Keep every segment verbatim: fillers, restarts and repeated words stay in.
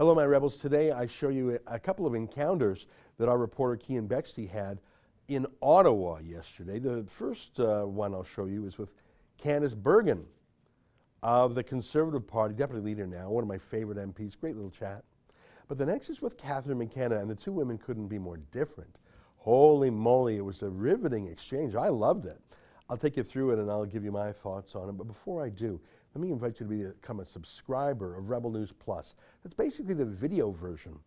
Hello, my rebels. Today I show you a couple of encounters that our reporter Kean Bexley had in Ottawa yesterday. The first uh, one I'll show you is with Candace Bergen of the Conservative Party, deputy leader now, one of my favorite M Ps. Great little chat. But the next is with Catherine McKenna, and the two women couldn't be more different. Holy moly, it was a riveting exchange. I loved it. I'll take you through it and I'll give you my thoughts on it. But before I do, let me invite you to become a subscriber of Rebel News Plus. That's basically the video version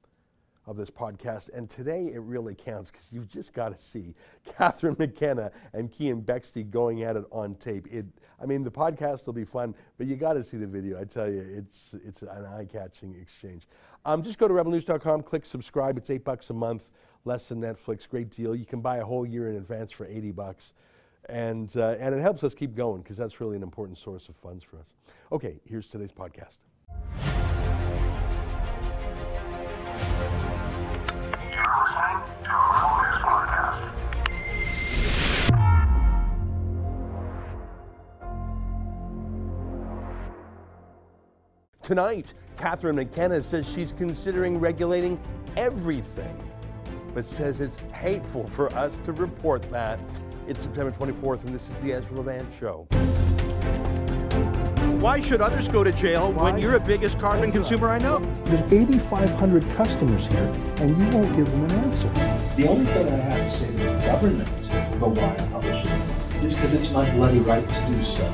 of this podcast. And today it really counts because you've just got to see Catherine McKenna and Kean Bexley going at it on tape. It, I mean, the podcast will be fun, but you got to see the video. I tell you, it's it's an eye-catching exchange. Um, just go to rebel news dot com, click subscribe. It's eight bucks a month, less than Netflix. Great deal. You can buy a whole year in advance for eighty bucks. And, uh, and it helps us keep going because that's really an important source of funds for us. Okay, here's today's podcast. You're listening to a Rebel News podcast. Tonight, Catherine McKenna says she's considering regulating everything, but says it's hateful for us to report that. It's September twenty-fourth, and this is the Ezra Levant Show. Why should others go to jail Why? when you're the biggest carbon Why? consumer I know? There's eighty-five hundred customers here, and you won't give them an answer. The only thing I have to say to the government about why I publish it is because it's my bloody right to do so.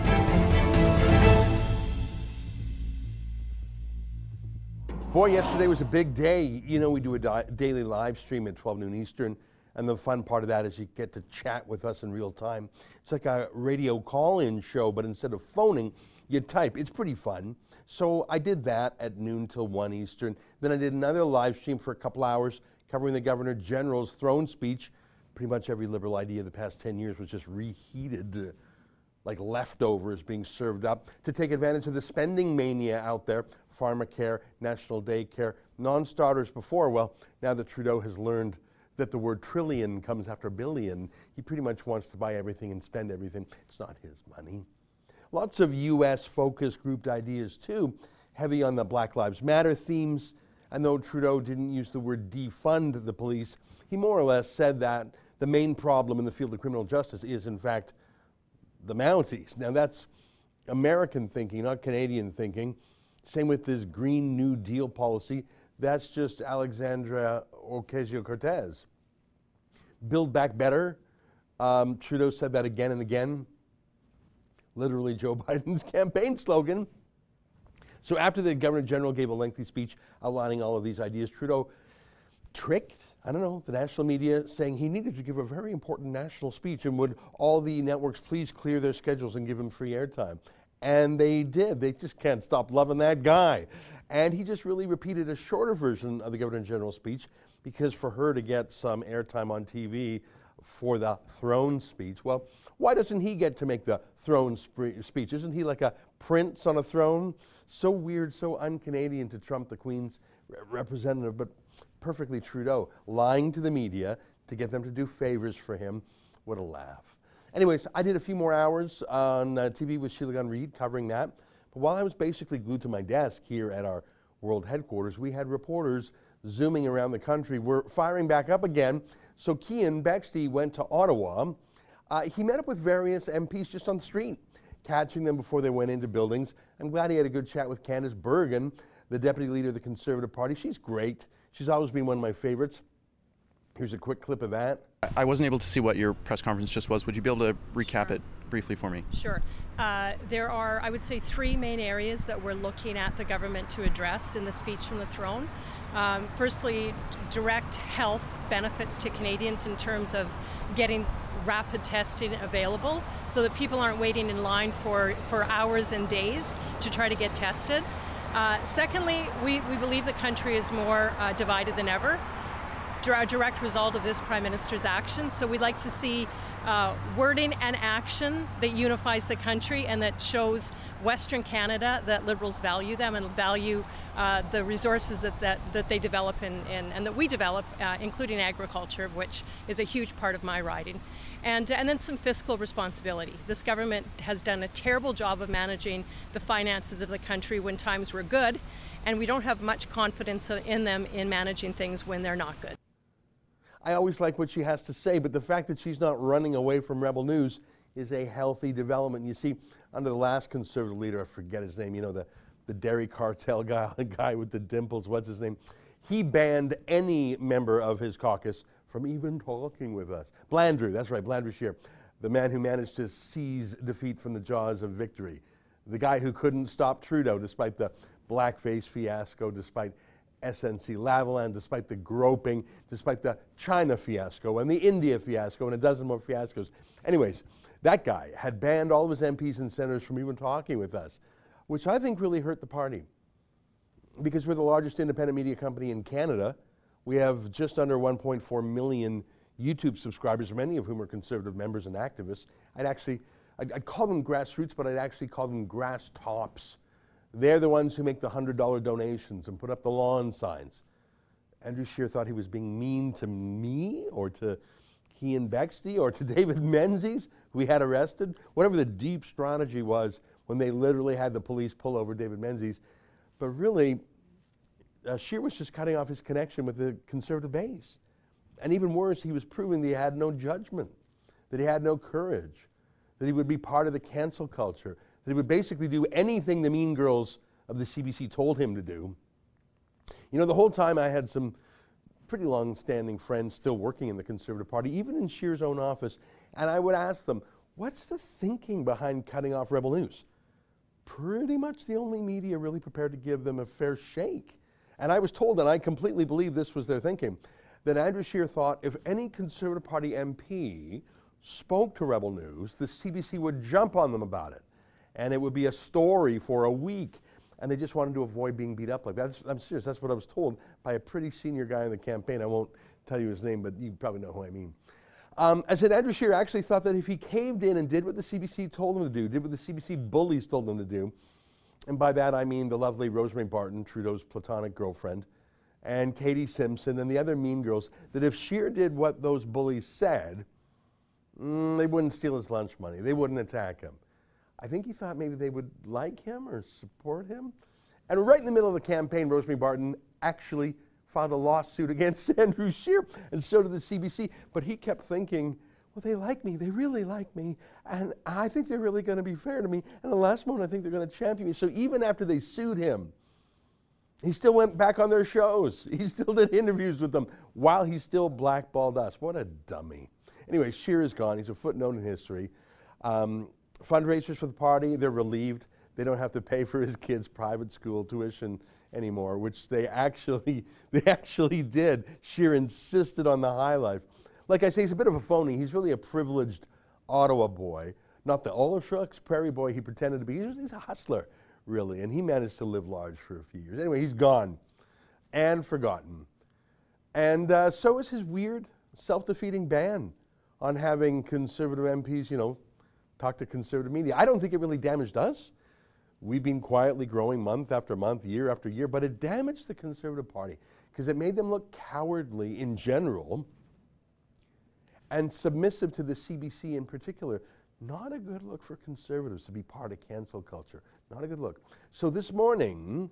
Boy, yesterday was a big day. You know, we do a di- daily live stream at twelve noon Eastern. And the fun part of that is you get to chat with us in real time. It's like a radio call-in show, but instead of phoning, you type. It's pretty fun. So I did that at noon till one Eastern. Then I did another live stream for a couple hours covering the Governor General's throne speech. Pretty much every liberal idea of the past ten years was just reheated, uh, like leftovers being served up to take advantage of the spending mania out there. PharmaCare, national day care, non-starters before. Well, now that Trudeau has learned that the word trillion comes after billion, he pretty much wants to buy everything and spend everything. It's not his money. Lots of U S focus grouped ideas too, heavy on the Black Lives Matter themes. And though Trudeau didn't use the word defund the police, he more or less said that the main problem in the field of criminal justice is, in fact, the Mounties. Now that's American thinking, not Canadian thinking. Same with this Green New Deal policy. That's just Alexandra Ocasio-Cortez. Build back better. Um, Trudeau said that again and again. Literally Joe Biden's campaign slogan. So after the Governor General gave a lengthy speech outlining all of these ideas, Trudeau tricked, I don't know, the national media, saying he needed to give a very important national speech and would all the networks please clear their schedules and give him free airtime. And they did. They just can't stop loving that guy. And he just really repeated a shorter version of the Governor General's speech because for her to get some airtime on T V for the throne speech, well, why doesn't he get to make the throne sp- speech? Isn't he like a prince on a throne? So weird, so un-Canadian to Trump, the Queen's re- representative, but perfectly Trudeau, lying to the media to get them to do favors for him. What a laugh. Anyways, I did a few more hours on uh, T V with Sheila Gunn Reid covering that. While I was basically glued to my desk here at our world headquarters, we had reporters zooming around the country. We're firing back up again. So Kean Bexley went to Ottawa. Uh, he met up with various M Ps just on the street, catching them before they went into buildings. I'm glad he had a good chat with Candace Bergen, the deputy leader of the Conservative Party. She's great. She's always been one of my favorites. Here's a quick clip of that. I wasn't able to see what your press conference just was. Would you be able to recap sure. it briefly for me? Sure. Uh, there are, I would say, three main areas that we're looking at the government to address in the speech from the throne. Um, firstly, direct health benefits to Canadians in terms of getting rapid testing available so that people aren't waiting in line for, for hours and days to try to get tested. Uh, secondly, we, we believe the country is more uh, divided than ever, a direct result of this Prime Minister's action. So we'd like to see uh, wording and action that unifies the country and that shows Western Canada that Liberals value them and value uh, the resources that, that, that they develop in, in, and that we develop, uh, including agriculture, which is a huge part of my riding. And, and then some fiscal responsibility. This government has done a terrible job of managing the finances of the country when times were good. and we don't have much confidence in them in managing things when they're not good. I always like what she has to say, but the fact that she's not running away from Rebel News is a healthy development. You see, under the last Conservative leader, I forget his name, you know, the, the dairy cartel guy, the guy with the dimples, what's his name? He banned any member of his caucus from even talking with us. Blandrew, that's right, Blandrew Scheer, the man who managed to seize defeat from the jaws of victory. The guy who couldn't stop Trudeau despite the blackface fiasco, despite S N C-Lavalin, despite the groping, despite the China fiasco and the India fiasco and a dozen more fiascos. Anyways, that guy had banned all of his M Ps and senators from even talking with us, which I think really hurt the party. Because we're the largest independent media company in Canada, we have just under one point four million YouTube subscribers, many of whom are conservative members and activists. I'd actually, I'd, I'd call them grassroots, but I'd actually call them grass tops. They're the ones who make the one hundred dollar donations and put up the lawn signs. Andrew Scheer thought he was being mean to me or to Kean Bexley or to David Menzies, who we had arrested. Whatever the deep strategy was when they literally had the police pull over David Menzies. But really, uh, Scheer was just cutting off his connection with the conservative base. And even worse, he was proving that he had no judgment, that he had no courage, that he would be part of the cancel culture, that he would basically do anything the mean girls of the C B C told him to do. You know, the whole time I had some pretty long-standing friends still working in the Conservative Party, even in Scheer's own office, and I would ask them, what's the thinking behind cutting off Rebel News? Pretty much the only media really prepared to give them a fair shake. And I was told, and I completely believe this was their thinking, that Andrew Scheer thought if any Conservative Party M P spoke to Rebel News, the C B C would jump on them about it, and it would be a story for a week, and they just wanted to avoid being beat up like that. That's, I'm serious, that's what I was told by a pretty senior guy in the campaign. I won't tell you his name, but you probably know who I mean. Um, I said Andrew Scheer actually thought that if he caved in and did what the C B C told him to do, did what the C B C bullies told him to do, and by that I mean the lovely Rosemary Barton, Trudeau's platonic girlfriend, and Katie Simpson and the other mean girls, that if Scheer did what those bullies said, mm, they wouldn't steal his lunch money, they wouldn't attack him. I think he thought maybe they would like him or support him. And right in the middle of the campaign, Rosemary Barton actually filed a lawsuit against Andrew Scheer, and so did the C B C. But he kept thinking, well, they like me, they really like me, and I think they're really going to be fair to me, and at the last moment I think they're going to champion me. So even after they sued him, he still went back on their shows. He still did interviews with them while he still blackballed us. What a dummy. Anyway, Scheer is gone. He's a footnote in history. Um, fundraisers for the party, they're relieved. They don't have to pay for his kids' private school tuition anymore, which they actually they actually did. Scheer insisted on the high life. Like I say, he's a bit of a phony. He's really a privileged Ottawa boy, not the oh shucks prairie boy he pretended to be. He's, he's a hustler, really, and he managed to live large for a few years. Anyway, he's gone and forgotten. And uh, so is his weird, self-defeating ban on having conservative M Ps, you know, talk to conservative media. I don't think it really damaged us. We've been quietly growing month after month, year after year, but it damaged the Conservative Party because it made them look cowardly in general and submissive to the C B C in particular. Not a good look for conservatives to be part of cancel culture. Not a good look. So this morning,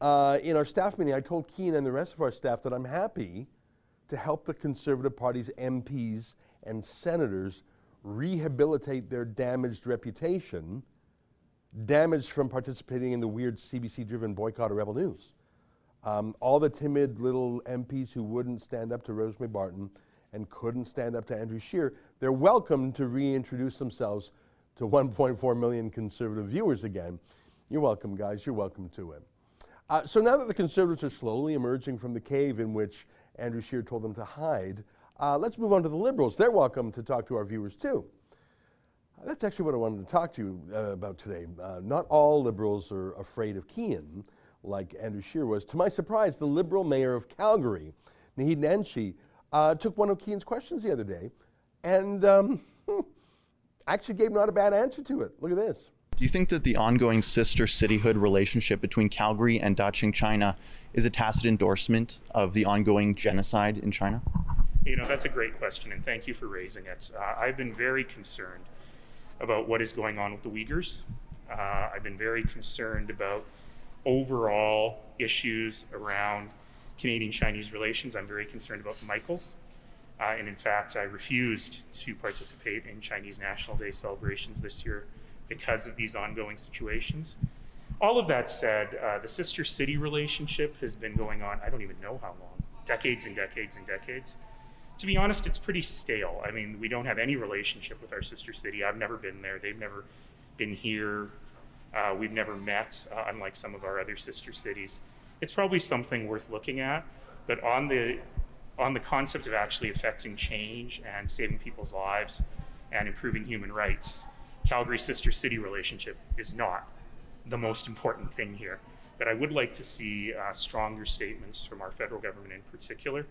uh, in our staff meeting, I told Kean and the rest of our staff that I'm happy to help the Conservative Party's M Ps and senators rehabilitate their damaged reputation, damaged from participating in the weird C B C-driven boycott of Rebel News. Um, all the timid little M Ps who wouldn't stand up to Rosemary Barton and couldn't stand up to Andrew Scheer, they're welcome to reintroduce themselves to one point four million conservative viewers again. You're welcome, guys. You're welcome to it. Uh, so now that the conservatives are slowly emerging from the cave in which Andrew Scheer told them to hide, uh, let's move on to the Liberals. They're welcome to talk to our viewers, too. That's actually what I wanted to talk to you uh, about today. Uh, not all Liberals are afraid of Kean, like Andrew Scheer was. To my surprise, the Liberal mayor of Calgary, Naheed Nenshi, uh, took one of Kean's questions the other day and um, actually gave not a bad answer to it. Look at this. Do you think that the ongoing sister cityhood relationship between Calgary and Daqing, China, is a tacit endorsement of the ongoing genocide in China? You know, that's a great question, and thank you for raising it. Uh, I've been very concerned about what is going on with the Uyghurs. Uh, I've been very concerned about overall issues around Canadian-Chinese relations. I'm very concerned about the Michaels. Uh, and in fact, I refused to participate in Chinese National Day celebrations this year because of these ongoing situations. All of that said, uh, the sister city relationship has been going on, I don't even know how long, decades and decades and decades. To be honest, it's pretty stale. I mean, we don't have any relationship with our sister city. I've never been there. They've never been here. Uh, we've never met, uh, unlike some of our other sister cities. It's probably something worth looking at, but on the on the concept of actually affecting change and saving people's lives and improving human rights, Calgary's sister city relationship is not the most important thing here. But I would like to see uh, stronger statements from our federal government in particular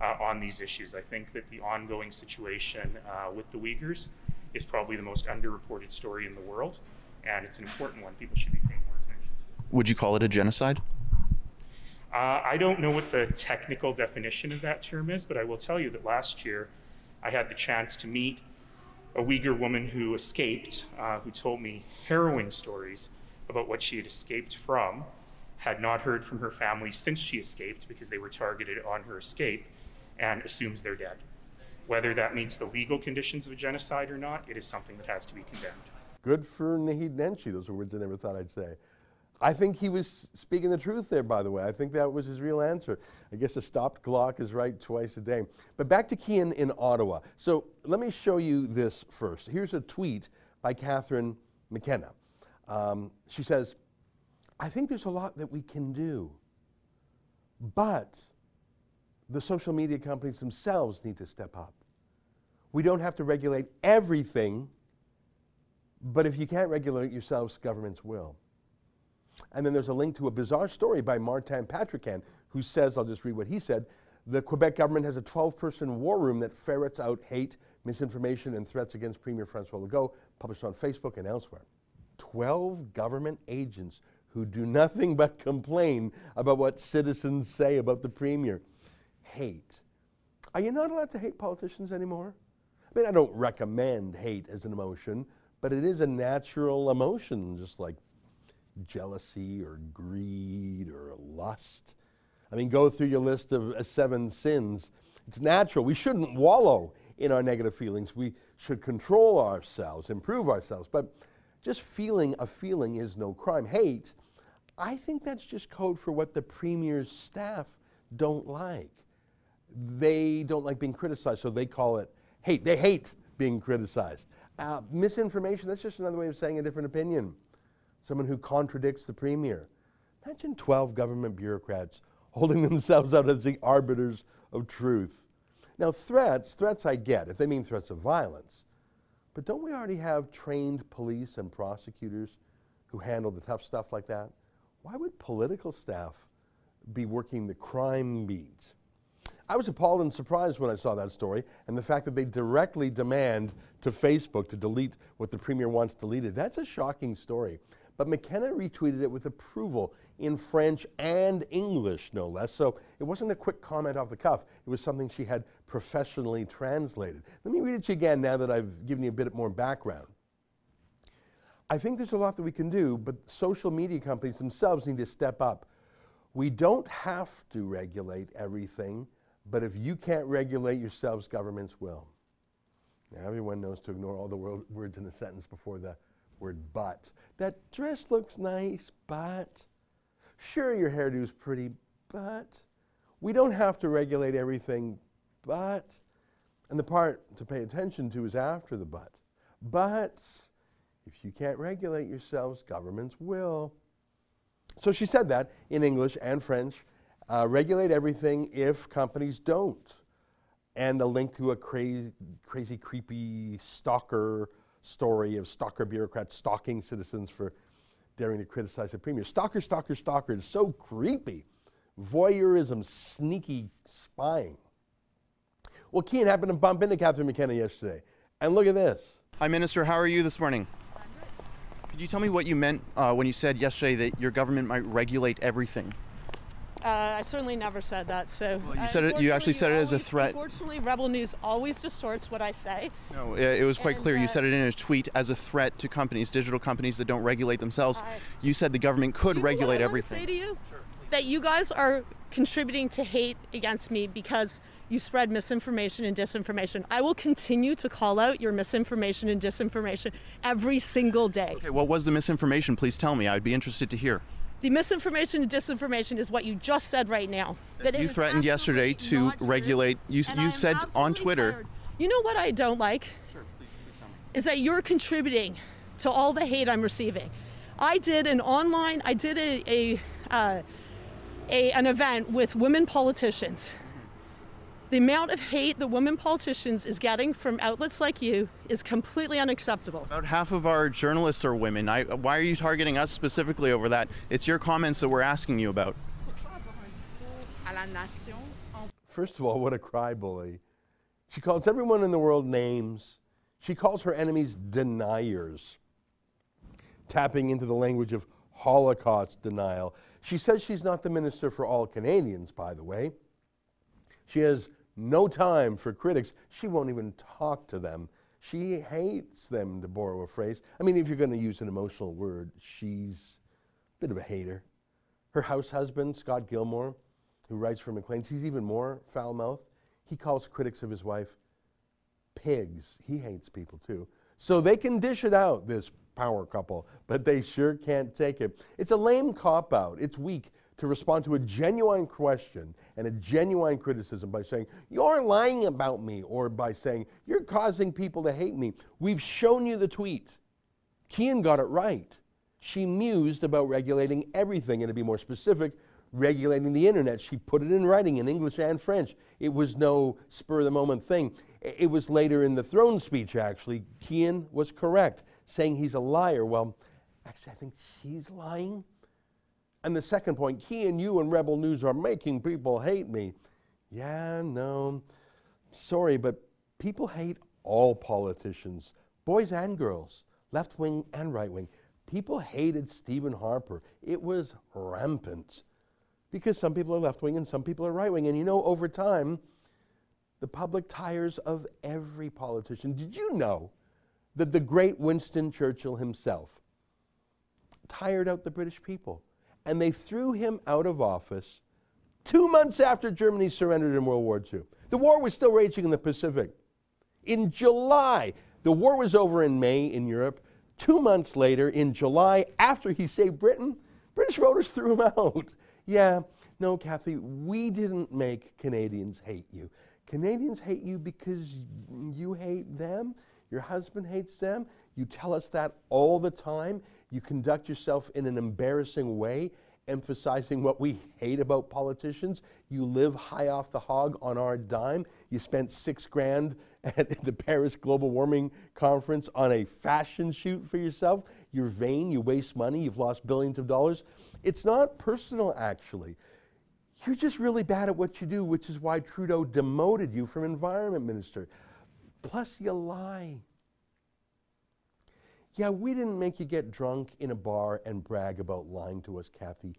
uh, on these issues. I think that the ongoing situation uh, with the Uyghurs is probably the most underreported story in the world, and it's an important one people should be paying more attention to. Would you call it a genocide? Uh, I don't know what the technical definition of that term is, but I will tell you that last year I had the chance to meet a Uyghur woman who escaped, uh, who told me harrowing stories about what she had escaped from, had not heard from her family since she escaped because they were targeted on her escape, and assumes they're dead. Whether that meets the legal conditions of a genocide or not, it is something that has to be condemned. Good for Naheed Nenshi. Those are words I never thought I'd say. I think he was speaking the truth there, by the way. I think that was his real answer. I guess a stopped clock is right twice a day. But back to Kean in Ottawa. So let me show you this first. Here's a tweet by Catherine McKenna. Um, she says, I think there's a lot that we can do, but the social media companies themselves need to step up. We don't have to regulate everything, but if you can't regulate yourselves, governments will. And then there's a link to a bizarre story by Martin Patrican, who says, I'll just read what he said, the Quebec government has a twelve person war room that ferrets out hate, misinformation, and threats against Premier Francois Legault, published on Facebook and elsewhere. twelve government agents who do nothing but complain about what citizens say about the Premier. Hate. Are you not allowed to hate politicians anymore? I mean, I don't recommend hate as an emotion, but it is a natural emotion, just like jealousy or greed or lust. I mean, go through your list of uh, seven sins. It's natural. We shouldn't wallow in our negative feelings. We should control ourselves, improve ourselves. But just feeling a feeling is no crime. Hate, I think that's just code for what the Premier's staff don't like. They don't like being criticized, so they call it hate. They hate being criticized. Uh, misinformation, that's just another way of saying a different opinion. Someone who contradicts the Premier. Imagine twelve government bureaucrats holding themselves out as the arbiters of truth. Now threats, threats I get, if they mean threats of violence. But don't we already have trained police and prosecutors who handle the tough stuff like that? Why would political staff be working the crime beats? I was appalled and surprised when I saw that story, and the fact that they directly demand to Facebook to delete what the Premier wants deleted. That's a shocking story. But McKenna retweeted it with approval in French and English, no less. So it wasn't a quick comment off the cuff. It was something she had professionally translated. Let me read it to you again now that I've given you a bit more background. I think there's a lot that we can do, but social media companies themselves need to step up. We don't have to regulate everything, but if you can't regulate yourselves, governments will. Now everyone knows to ignore all the wor- words in the sentence before the word but. That dress looks nice, but. Sure, your hairdo's pretty, but. We don't have to regulate everything, but. And the part to pay attention to is after the but. But if you can't regulate yourselves, governments will. So she said that in English and French. Uh, regulate everything if companies don't. And a link to a crazy, crazy, creepy stalker story of stalker bureaucrats stalking citizens for daring to criticize the Premier. Stalker, stalker, stalker is so creepy. Voyeurism, sneaky spying. Well, Kean happened to bump into Catherine McKenna yesterday. And look at this. Hi, Minister. How are you this morning? I'm good. Could you tell me what you meant uh, when you said yesterday that your government might regulate everything? Uh, I certainly never said that. So well, you said it. You actually said it as a threat. Unfortunately, Rebel News always distorts what I say. No, it, it was quite and clear. You said it in a tweet as a threat to companies, digital companies that don't regulate themselves. I, you said the government could regulate everything. Say to you sure, that you guys are contributing to hate against me because you spread misinformation and disinformation. I will continue to call out your misinformation and disinformation every single day. Okay, what was the misinformation? Please tell me. I'd be interested to hear. The misinformation and disinformation is what you just said right now. That you threatened yesterday to regulate. You, you said on Twitter. Tired. You know what I don't like? Sure, please, please tell me. Is that you're contributing to all the hate I'm receiving. I did an online, I did a, a, uh, a an event with women politicians. The amount of hate the women politicians is getting from outlets like you is completely unacceptable. About half of our journalists are women. I, why are you targeting us specifically over that? It's your comments that we're asking you about. First of all, what a cry-bully. She calls everyone in the world names. She calls her enemies deniers, tapping into the language of Holocaust denial. She says she's not the minister for all Canadians, by the way. She has no time for critics. She won't even talk to them. She hates them, to borrow a phrase. I mean, if you're going to use an emotional word, she's a bit of a hater. Her house husband, Scott Gilmore, who writes for Maclean's, he's even more foul-mouthed. He calls critics of his wife pigs. He hates people, too. So they can dish it out, this power couple, but they sure can't take it. It's a lame cop-out. It's weak to respond to a genuine question and a genuine criticism by saying, you're lying about me, or by saying, you're causing people to hate me. We've shown you the tweet. Kean got it right. She mused about regulating everything, and to be more specific, regulating the internet. She put it in writing in English and French. It was no spur-of-the-moment thing. It was later in the throne speech, actually. Kean was correct, saying he's a liar. Well, actually, I think she's lying. And the second point, Kean, you and Rebel News are making people hate me. Yeah, no, sorry, but people hate all politicians, boys and girls, left wing and right wing. People hated Stephen Harper. It was rampant because some people are left wing and some people are right wing. And you know, over time, the public tires of every politician. Did you know that the great Winston Churchill himself tired out the British people? And they threw him out of office two months after Germany surrendered in World War Two. The war was still raging in the Pacific. In July, the war was over in May in Europe. Two months later, in July, after he saved Britain, British voters threw him out. Yeah, no, Kathy, we didn't make Canadians hate you. Canadians hate you because you hate them. Your husband hates them. You tell us that all the time. You conduct yourself in an embarrassing way, emphasizing what we hate about politicians. You live high off the hog on our dime. You spent six grand at the Paris Global Warming Conference on a fashion shoot for yourself. You're vain, you waste money, you've lost billions of dollars. It's not personal, actually. You're just really bad at what you do, which is why Trudeau demoted you from environment minister. Plus, you lie. Yeah, we didn't make you get drunk in a bar and brag about lying to us, Kathy.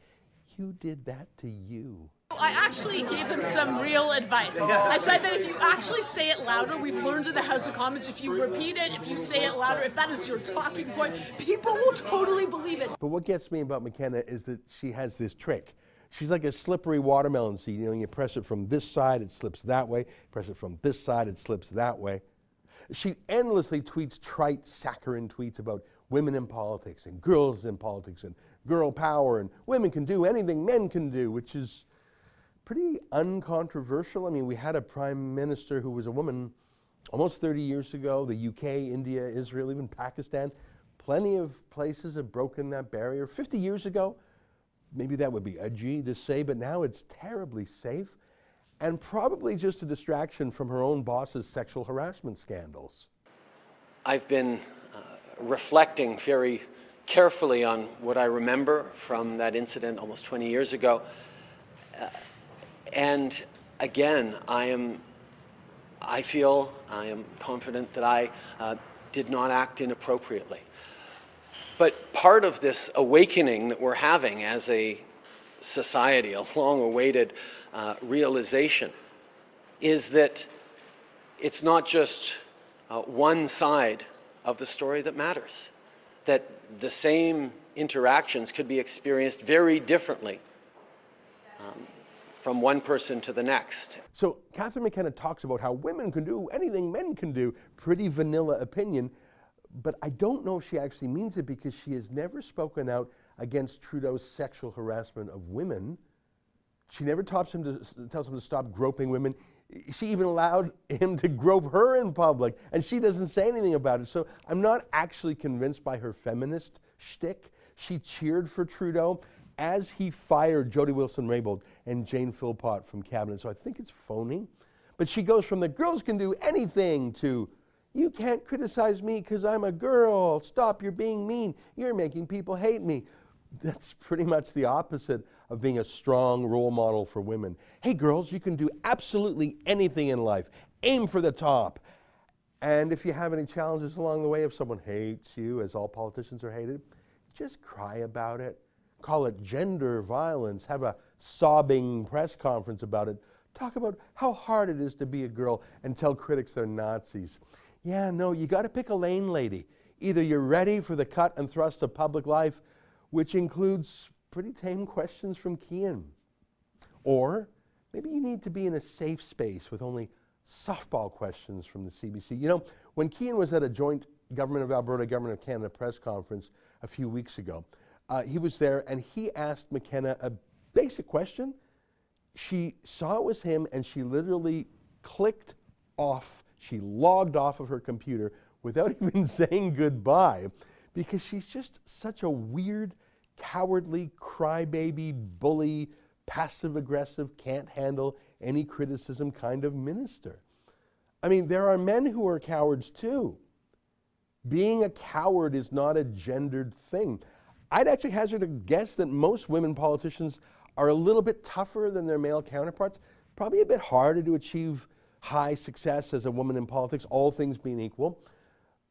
You did that to you. I actually gave them some real advice. I said that if you actually say it louder, we've learned in the House of Commons, if you repeat it, if you say it louder, if that is your talking point, people will totally believe it. But what gets me about McKenna is that she has this trick. She's like a slippery watermelon seed. You know, you press it from this side, it slips that way. Press it from this side, it slips that way. She endlessly tweets trite, saccharine tweets about women in politics and girls in politics and girl power and women can do anything men can do, which is pretty uncontroversial. I mean, we had a prime minister who was a woman almost thirty years ago. The U K, India, Israel, even Pakistan, plenty of places have broken that barrier. fifty years ago, maybe that would be edgy to say, but now it's terribly safe. And probably just a distraction from her own boss's sexual harassment scandals. I've been uh, reflecting very carefully on what I remember from that incident almost twenty years ago. Uh, and again, I am, I feel, I am confident that I uh, did not act inappropriately. But part of this awakening that we're having as a society, a long-awaited uh, realization, is that it's not just uh, one side of the story that matters, that the same interactions could be experienced very differently um, from one person to the next. So Catherine McKenna talks about how women can do anything men can do, pretty vanilla opinion, but I don't know if she actually means it, because she has never spoken out against Trudeau's sexual harassment of women. She never tells him to, tells him to stop groping women. She even allowed him to grope her in public, and she doesn't say anything about it. So I'm not actually convinced by her feminist shtick. She cheered for Trudeau as he fired Jody Wilson-Raybould and Jane Philpott from cabinet, so I think it's phony. But she goes from the girls can do anything to, you can't criticize me because I'm a girl. Stop, you're being mean. You're making people hate me. That's pretty much the opposite of being a strong role model for women. Hey girls, you can do absolutely anything in life. Aim for the top. And if you have any challenges along the way, if someone hates you, as all politicians are hated, just cry about it. Call it gender violence. Have a sobbing press conference about it. Talk about how hard it is to be a girl and tell critics they're Nazis. Yeah, no, you got to pick a lane, lady. Either you're ready for the cut and thrust of public life, which includes pretty tame questions from Kean. Or maybe you need to be in a safe space with only softball questions from the C B C. You know, when Kean was at a joint Government of Alberta, Government of Canada press conference a few weeks ago, uh, he was there and he asked McKenna a basic question. She saw it was him and she literally clicked off. She logged off of her computer without even saying goodbye, because she's just such a weird, cowardly, crybaby, bully, passive-aggressive, can't handle any criticism kind of minister. I mean, there are men who are cowards too. Being a coward is not a gendered thing. I'd actually hazard a guess that most women politicians are a little bit tougher than their male counterparts, probably a bit harder to achieve high success as a woman in politics, all things being equal.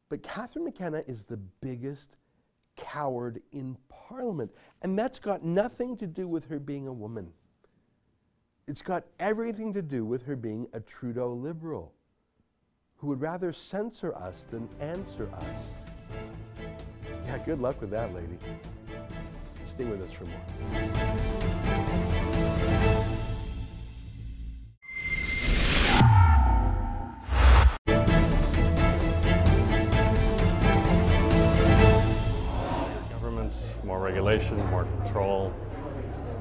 But Catherine McKenna is the biggest coward in Parliament. And that's got nothing to do with her being a woman. It's got everything to do with her being a Trudeau Liberal who would rather censor us than answer us. Yeah, good luck with that, lady. Stay with us for more. More regulation, more control,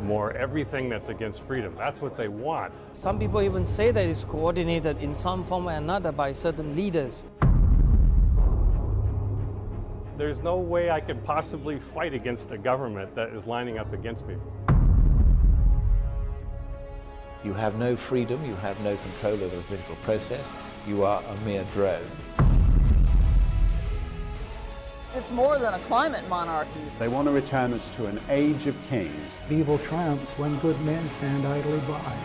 more everything that's against freedom. That's what they want. Some people even say that it's coordinated in some form or another by certain leaders. There's no way I could possibly fight against a government that is lining up against me. You have no freedom, you have no control over the political process. You are a mere drone. It's more than a climate monarchy. They want to return us to an age of kings. Evil triumphs when good men stand idly by.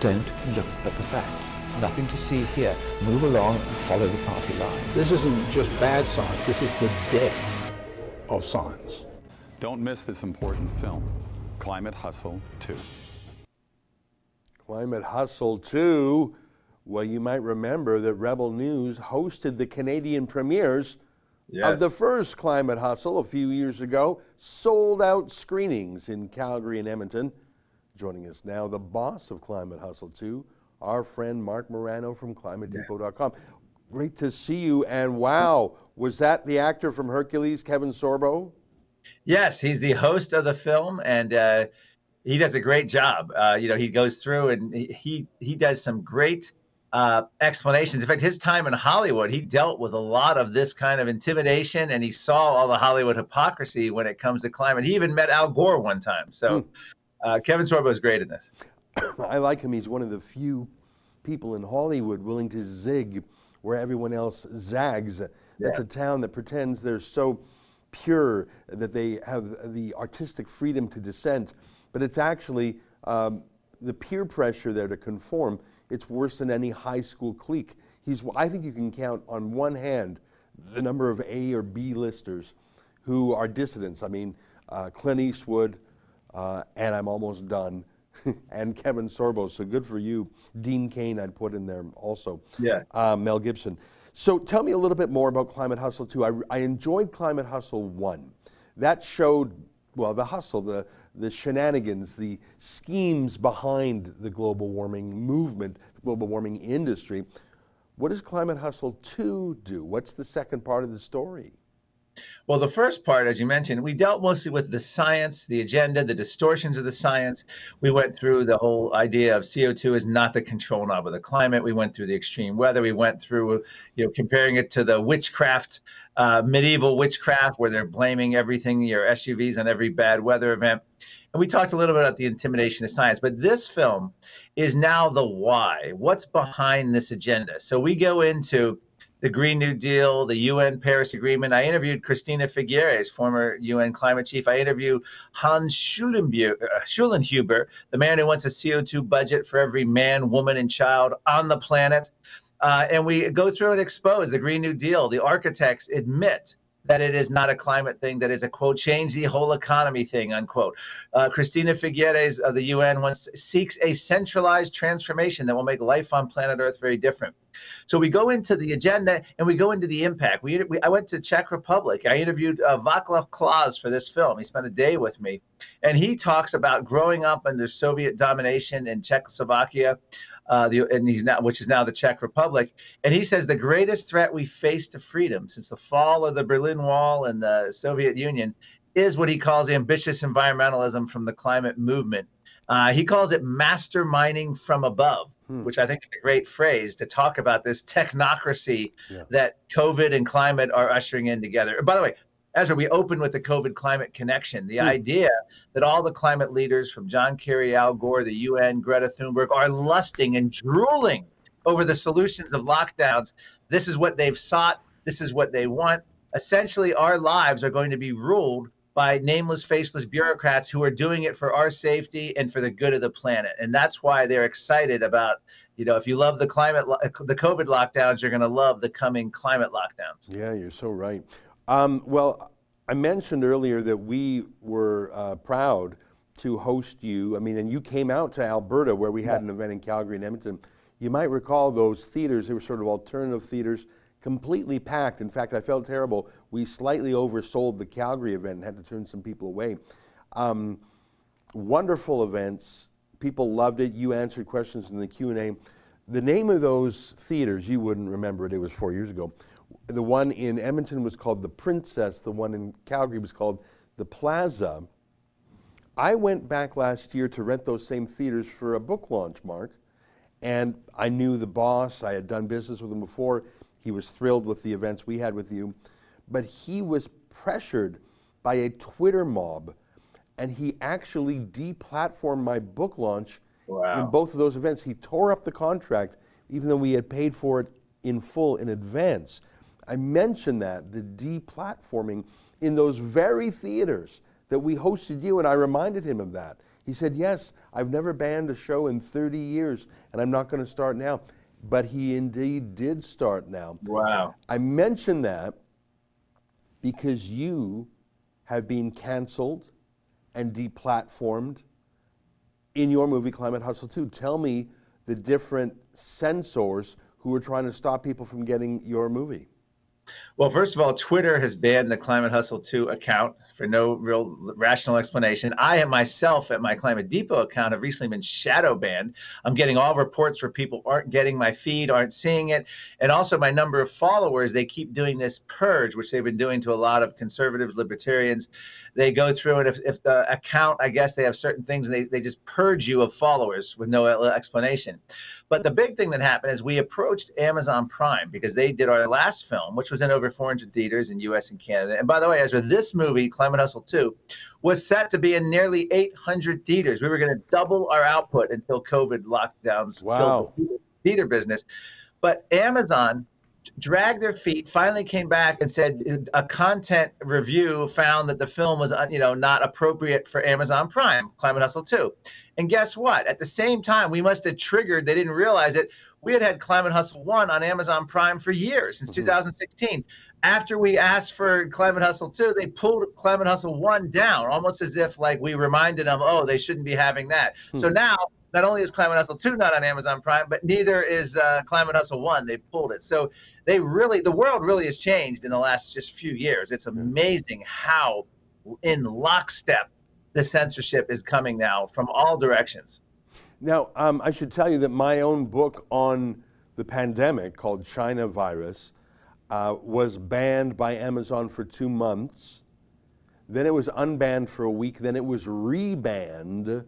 Don't look at the facts. Nothing to see here. Move along and follow the party line. This isn't just bad science, this is the death of science. Don't miss this important film, Climate Hustle two. Climate Hustle two? Well, you might remember that Rebel News hosted the Canadian premieres Yes. of the first Climate Hustle a few years ago, sold out screenings in Calgary and Edmonton. Joining us now, the boss of Climate Hustle two, our friend Mark Morano from Climate Depot dot com. Yeah. Great to see you, and wow, was that the actor from Hercules, Kevin Sorbo? Yes, he's the host of the film, and uh, he does a great job. Uh, you know, he goes through and he, he does some great Uh, explanations. In fact, his time in Hollywood, he dealt with a lot of this kind of intimidation, and he saw all the Hollywood hypocrisy when it comes to climate. He even met Al Gore one time. So hmm. uh, Kevin Sorbo is great in this. I like him. He's one of the few people in Hollywood willing to zig where everyone else zags. That's yeah. a town that pretends they're so pure that they have the artistic freedom to dissent, but it's actually um, the peer pressure there to conform. It's worse than any high school clique. He's, I think you can count on one hand the number of A or B listers who are dissidents. I mean, uh, Clint Eastwood, uh, and I'm almost done, and Kevin Sorbo, so good for you. Dean Cain I'd put in there also. Yeah. Uh, Mel Gibson. So tell me a little bit more about Climate Hustle two. I, I enjoyed Climate Hustle one. That showed, well, the hustle, the, the shenanigans, the schemes behind the global warming movement, the global warming industry. What does Climate Hustle two do? What's the second part of the story? Well, the first part, as you mentioned, we dealt mostly with the science, the agenda, the distortions of the science. We went through the whole idea of C O two is not the control knob of the climate. We went through the extreme weather. We went through, you know, comparing it to the witchcraft, uh, medieval witchcraft, where they're blaming everything, your S U Vs on every bad weather event. And we talked a little bit about the intimidation of science, but this film is now the why. What's behind this agenda? So we go into the Green New Deal, the U N Paris Agreement. I interviewed Christina Figueres, former U N climate chief. I interviewed Hans Schulenhuber, the man who wants a C O two budget for every man, woman, and child on the planet. Uh, and we go through and expose the Green New Deal. The architects admit that it is not a climate thing, that is a, quote, change the whole economy thing, unquote. Uh, Christina Figueres of the U N once seeks a centralized transformation that will make life on planet Earth very different. So we go into the agenda and we go into the impact. We, we I went to Czech Republic. I interviewed uh, Václav Klaus for this film. He spent a day with me. And he talks about growing up under Soviet domination in Czechoslovakia, uh, the, and he's now, which is now the Czech Republic. And he says the greatest threat we face to freedom since the fall of the Berlin Wall and the Soviet Union is what he calls ambitious environmentalism from the climate movement. Uh, he calls it masterminding from above, hmm. which I think is a great phrase to talk about this technocracy yeah. that COVID and climate are ushering in together. By the way, Ezra, we opened with the COVID climate connection, the hmm. idea that all the climate leaders from John Kerry, Al Gore, the U N, Greta Thunberg are lusting and drooling over the solutions of lockdowns. This is what they've sought. This is what they want. Essentially, our lives are going to be ruled by nameless, faceless bureaucrats who are doing it for our safety and for the good of the planet. And that's why they're excited about, you know, if you love the climate, the COVID lockdowns, you're going to love the coming climate lockdowns. Yeah, you're so right. Um, well, I mentioned earlier that we were uh, proud to host you. I mean, and you came out to Alberta where we had yeah. an event in Calgary and Edmonton. You might recall those theaters, they were sort of alternative theaters, completely packed. In fact, I felt terrible. We slightly oversold the Calgary event and had to turn some people away. Um, wonderful events. People loved it. You answered questions in the Q and A. The name of those theaters, you wouldn't remember it. It was four years ago. The one in Edmonton was called The Princess. The one in Calgary was called The Plaza. I went back last year to rent those same theaters for a book launch, Mark, and I knew the boss. I had done business with him before. He was thrilled with the events we had with you, but he was pressured by a Twitter mob, and he actually deplatformed my book launch wow. in both of those events. He tore up the contract, even though we had paid for it in full in advance. I mentioned that, the deplatforming in those very theaters that we hosted you, and I reminded him of that. He said, yes, I've never banned a show in thirty years, and I'm not going to start now. But he indeed did start now. Wow. I mention that because you have been canceled and deplatformed in your movie Climate Hustle two. Tell me the different censors who are trying to stop people from getting your movie. Well, first of all, Twitter has banned the Climate Hustle two account for no real rational explanation. I am myself at my Climate Depot account have recently been shadow banned. I'm getting all reports where people aren't getting my feed, aren't seeing it. And also my number of followers, they keep doing this purge, which they've been doing to a lot of conservatives, libertarians. They go through and if, if the account, I guess they have certain things, and they, they just purge you of followers with no explanation. But the big thing that happened is we approached Amazon Prime because they did our last film, which was in over four hundred theaters in U S and Canada. And by the way, Ezra, this movie, Climate Hustle two, was set to be in nearly eight hundred theaters. We were going to double our output until COVID lockdowns wow. killed the theater business. But Amazon dragged their feet, finally came back and said a content review found that the film was, you know, not appropriate for Amazon Prime, Climate Hustle two. And guess what? At the same time, we must have triggered, they didn't realize it, we had had Climate Hustle one on Amazon Prime for years, since mm-hmm. two thousand sixteen. after we asked for Climate Hustle two, they pulled Climate Hustle one down, almost as if like we reminded them, oh, they shouldn't be having that. Hmm. So now, not only is Climate Hustle two not on Amazon Prime, but neither is uh, Climate Hustle one. They pulled it. So they really, the world really has changed in the last just few years. It's amazing how in lockstep the censorship is coming now from all directions. Now, um, I should tell you that my own book on the pandemic called China Virus uh, was banned by Amazon for two months. Then it was unbanned for a week. Then it was rebanned.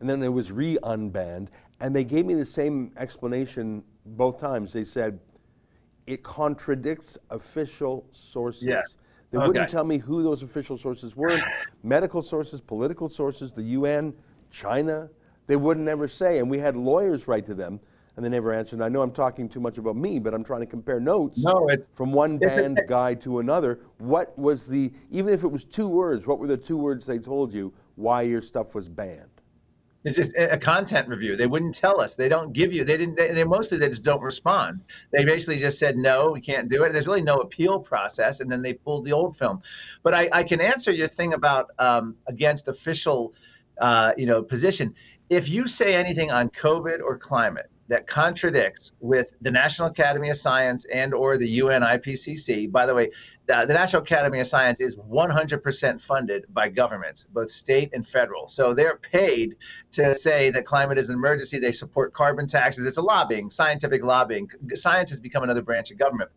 And then it was re-unbanned, and they gave me the same explanation both times. They said, it contradicts official sources. Yeah. They okay. wouldn't tell me who those official sources were, medical sources, political sources, the U N, China. They wouldn't ever say, and we had lawyers write to them, and they never answered. And I know I'm talking too much about me, but I'm trying to compare notes no, it's, from one it's banned it's, guy to another. What was the, even if it was two words, what were the two words they told you why your stuff was banned? It's just a content review. They wouldn't tell us. They don't give you. They didn't. They, they mostly they just don't respond. They basically just said no, we can't do it. There's really no appeal process, and then they pulled the old film. But I, I can answer your thing about um, against official, uh, you know, position. If you say anything on COVID or climate that contradicts with the National Academy of Science and or the U N I P C C. By the way, the, the National Academy of Science is one hundred percent funded by governments, both state and federal. So they're paid to say that climate is an emergency. They support carbon taxes. It's a lobbying, scientific lobbying. Science has become another branch of government.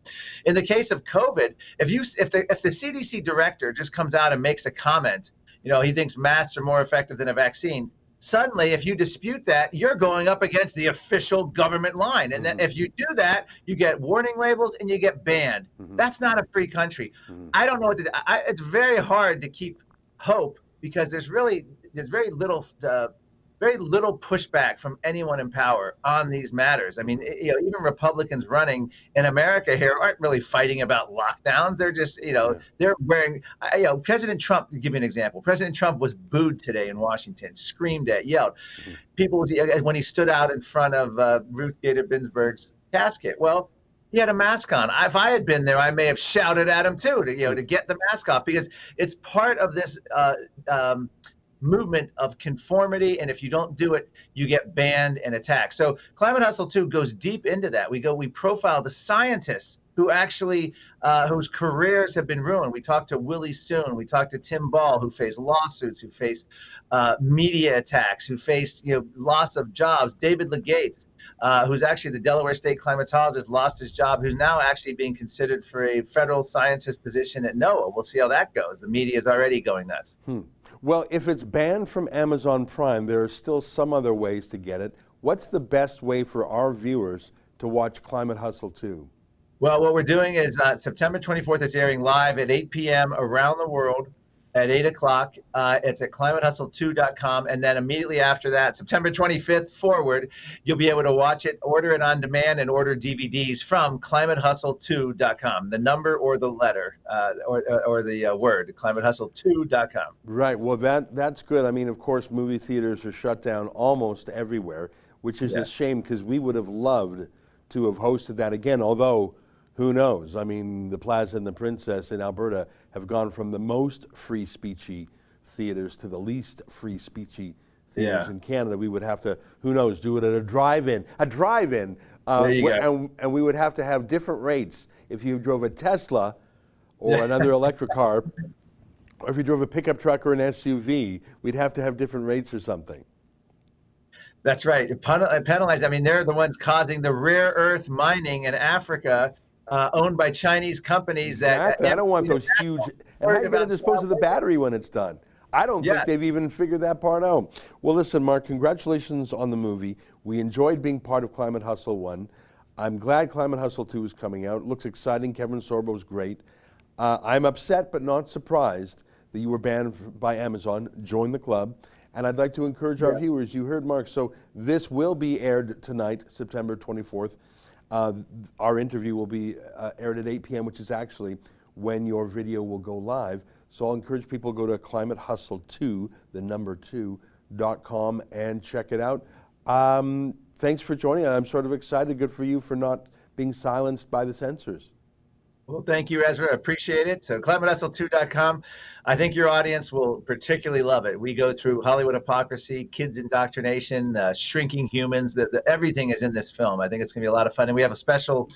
In the case of COVID, if you if the if the C D C director just comes out and makes a comment, you know, he thinks masks are more effective than a vaccine, suddenly, if you dispute that, you're going up against the official government line. And then if you do that, you get warning labels and you get banned. Mm-hmm. That's not a free country. Mm-hmm. I don't know what to do. I, it's very hard to keep hope because there's really there's very little uh, very little pushback from anyone in power on these matters. I mean, it, you know, even Republicans running in America here aren't really fighting about lockdowns. They're just, you know, yeah. they're wearing, you know, President Trump, to give you an example, President Trump was booed today in Washington, screamed at, yelled. Mm-hmm. People, when he stood out in front of uh, Ruth Bader Ginsburg's casket, well, he had a mask on. If I had been there, I may have shouted at him too, to, you know, to get the mask off because it's part of this, uh, um, movement of conformity, and if you don't do it, you get banned and attacked. So Climate Hustle two goes deep into that. We go, we profile the scientists who actually, uh, whose careers have been ruined. We talked to Willie Soon, we talked to Tim Ball, who faced lawsuits, who faced uh, media attacks, who faced you know loss of jobs. David Legates, uh, who's actually the Delaware State climatologist, lost his job, who's now actually being considered for a federal scientist position at NOAA. We'll see how that goes. The media is already going nuts. Hmm. Well, if it's banned from Amazon Prime, there are still some other ways to get it. What's the best way for our viewers to watch Climate Hustle two? Well, what we're doing is uh, September twenty-fourth, it's airing live at eight p m around the world at eight o'clock. Uh, it's at Climate Hustle two dot com. And then immediately after that, September twenty-fifth forward, you'll be able to watch it, order it on demand, and order D V Ds from Climate Hustle two dot com, the number or the letter uh, or, or the uh, word, Climate Hustle two dot com. Right. Well, that that's good. I mean, of course, movie theaters are shut down almost everywhere, which is yeah. a shame because we would have loved to have hosted that again, although who knows? I mean, the Plaza and the Princess in Alberta have gone from the most free speechy theaters to the least free speechy theaters yeah. in Canada. We would have to, who knows, do it at a drive-in, a drive-in, uh, and, and we would have to have different rates if you drove a Tesla or another electric car, or if you drove a pickup truck or an S U V, we'd have to have different rates or something. That's right. Penalized. I mean, they're the ones causing the rare earth mining in Africa. Uh, owned by Chinese companies exactly. that... I don't want those huge... And how are you going to dispose of the battery when it's done? I don't yeah. think they've even figured that part out. Well, listen, Mark, congratulations on the movie. We enjoyed being part of Climate Hustle one. I'm glad Climate Hustle two is coming out. It looks exciting. Kevin Sorbo's great. Uh, I'm upset but not surprised that you were banned by Amazon. Join the club. And I'd like to encourage our yeah. viewers. You heard Mark. So this will be aired tonight, September twenty-fourth. Uh, our interview will be uh, aired at eight p m, which is actually when your video will go live. So I'll encourage people to go to Climate Hustle two, the number two, dot com and check it out. Um, thanks for joining. I'm sort of excited. Good for you for not being silenced by the censors. Well, thank you, Ezra. I appreciate it. So Climate Hustle two dot com. I think your audience will particularly love it. We go through Hollywood hypocrisy, kids indoctrination, uh, shrinking humans. The, the, everything is in this film. I think it's going to be a lot of fun. And we have a special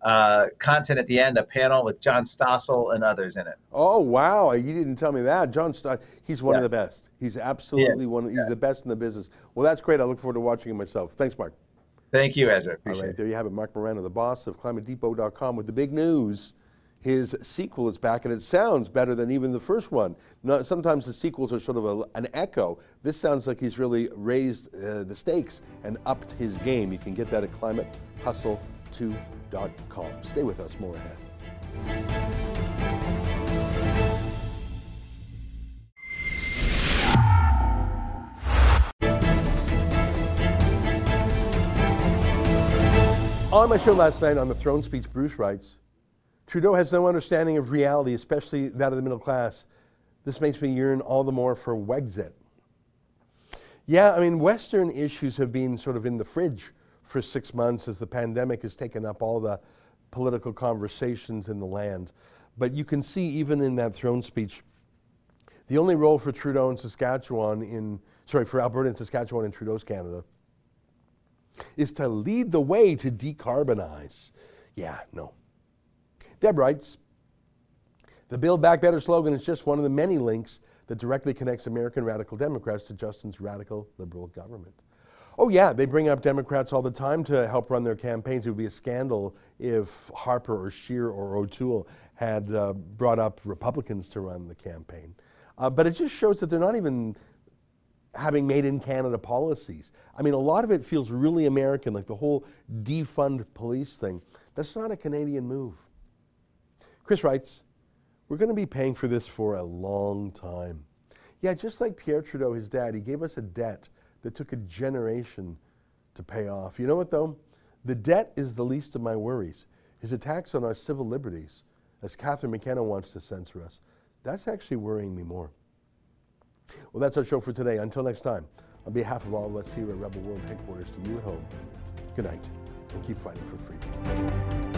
uh, content at the end, a panel with John Stossel and others in it. Oh, wow. You didn't tell me that. John Stossel, he's one yeah. of the best. He's absolutely yeah. one of the, he's yeah. the best in the business. Well, that's great. I look forward to watching him myself. Thanks, Mark. Thank you, Ezra. Appreciate All right, it. There you have it. Mark Morano, the boss of Climate Depot dot com, with the big news. His sequel is back, and it sounds better than even the first one. Now, sometimes the sequels are sort of a, an echo. This sounds like he's really raised uh, the stakes and upped his game. You can get that at Climate Hustle two dot com. Stay with us. More ahead. On my show last night on the Throne speech, Bruce writes, Trudeau has no understanding of reality, especially that of the middle class. This makes me yearn all the more for Wexit. Yeah, I mean, Western issues have been sort of in the fridge for six months as the pandemic has taken up all the political conversations in the land. But you can see even in that Throne speech, the only role for Trudeau in Saskatchewan in, sorry, for Alberta and Saskatchewan in Trudeau's Canada is to lead the way to decarbonize. Yeah, no. Deb writes, the Build Back Better slogan is just one of the many links that directly connects American radical Democrats to Justin's radical liberal government. Oh yeah, they bring up Democrats all the time to help run their campaigns. It would be a scandal if Harper or Scheer or O'Toole had uh, brought up Republicans to run the campaign. Uh, but it just shows that they're not even having made in Canada policies. I mean, a lot of it feels really American, like the whole defund police thing. That's not a Canadian move. Chris writes, we're going to be paying for this for a long time. Yeah, just like Pierre Trudeau, his dad, he gave us a debt that took a generation to pay off. You know what, though? The debt is the least of my worries. His attacks on our civil liberties, as Catherine McKenna wants to censor us, that's actually worrying me more. Well, that's our show for today. Until next time, on behalf of all of us here at Rebel World Headquarters, to you at home, good night, and keep fighting for freedom.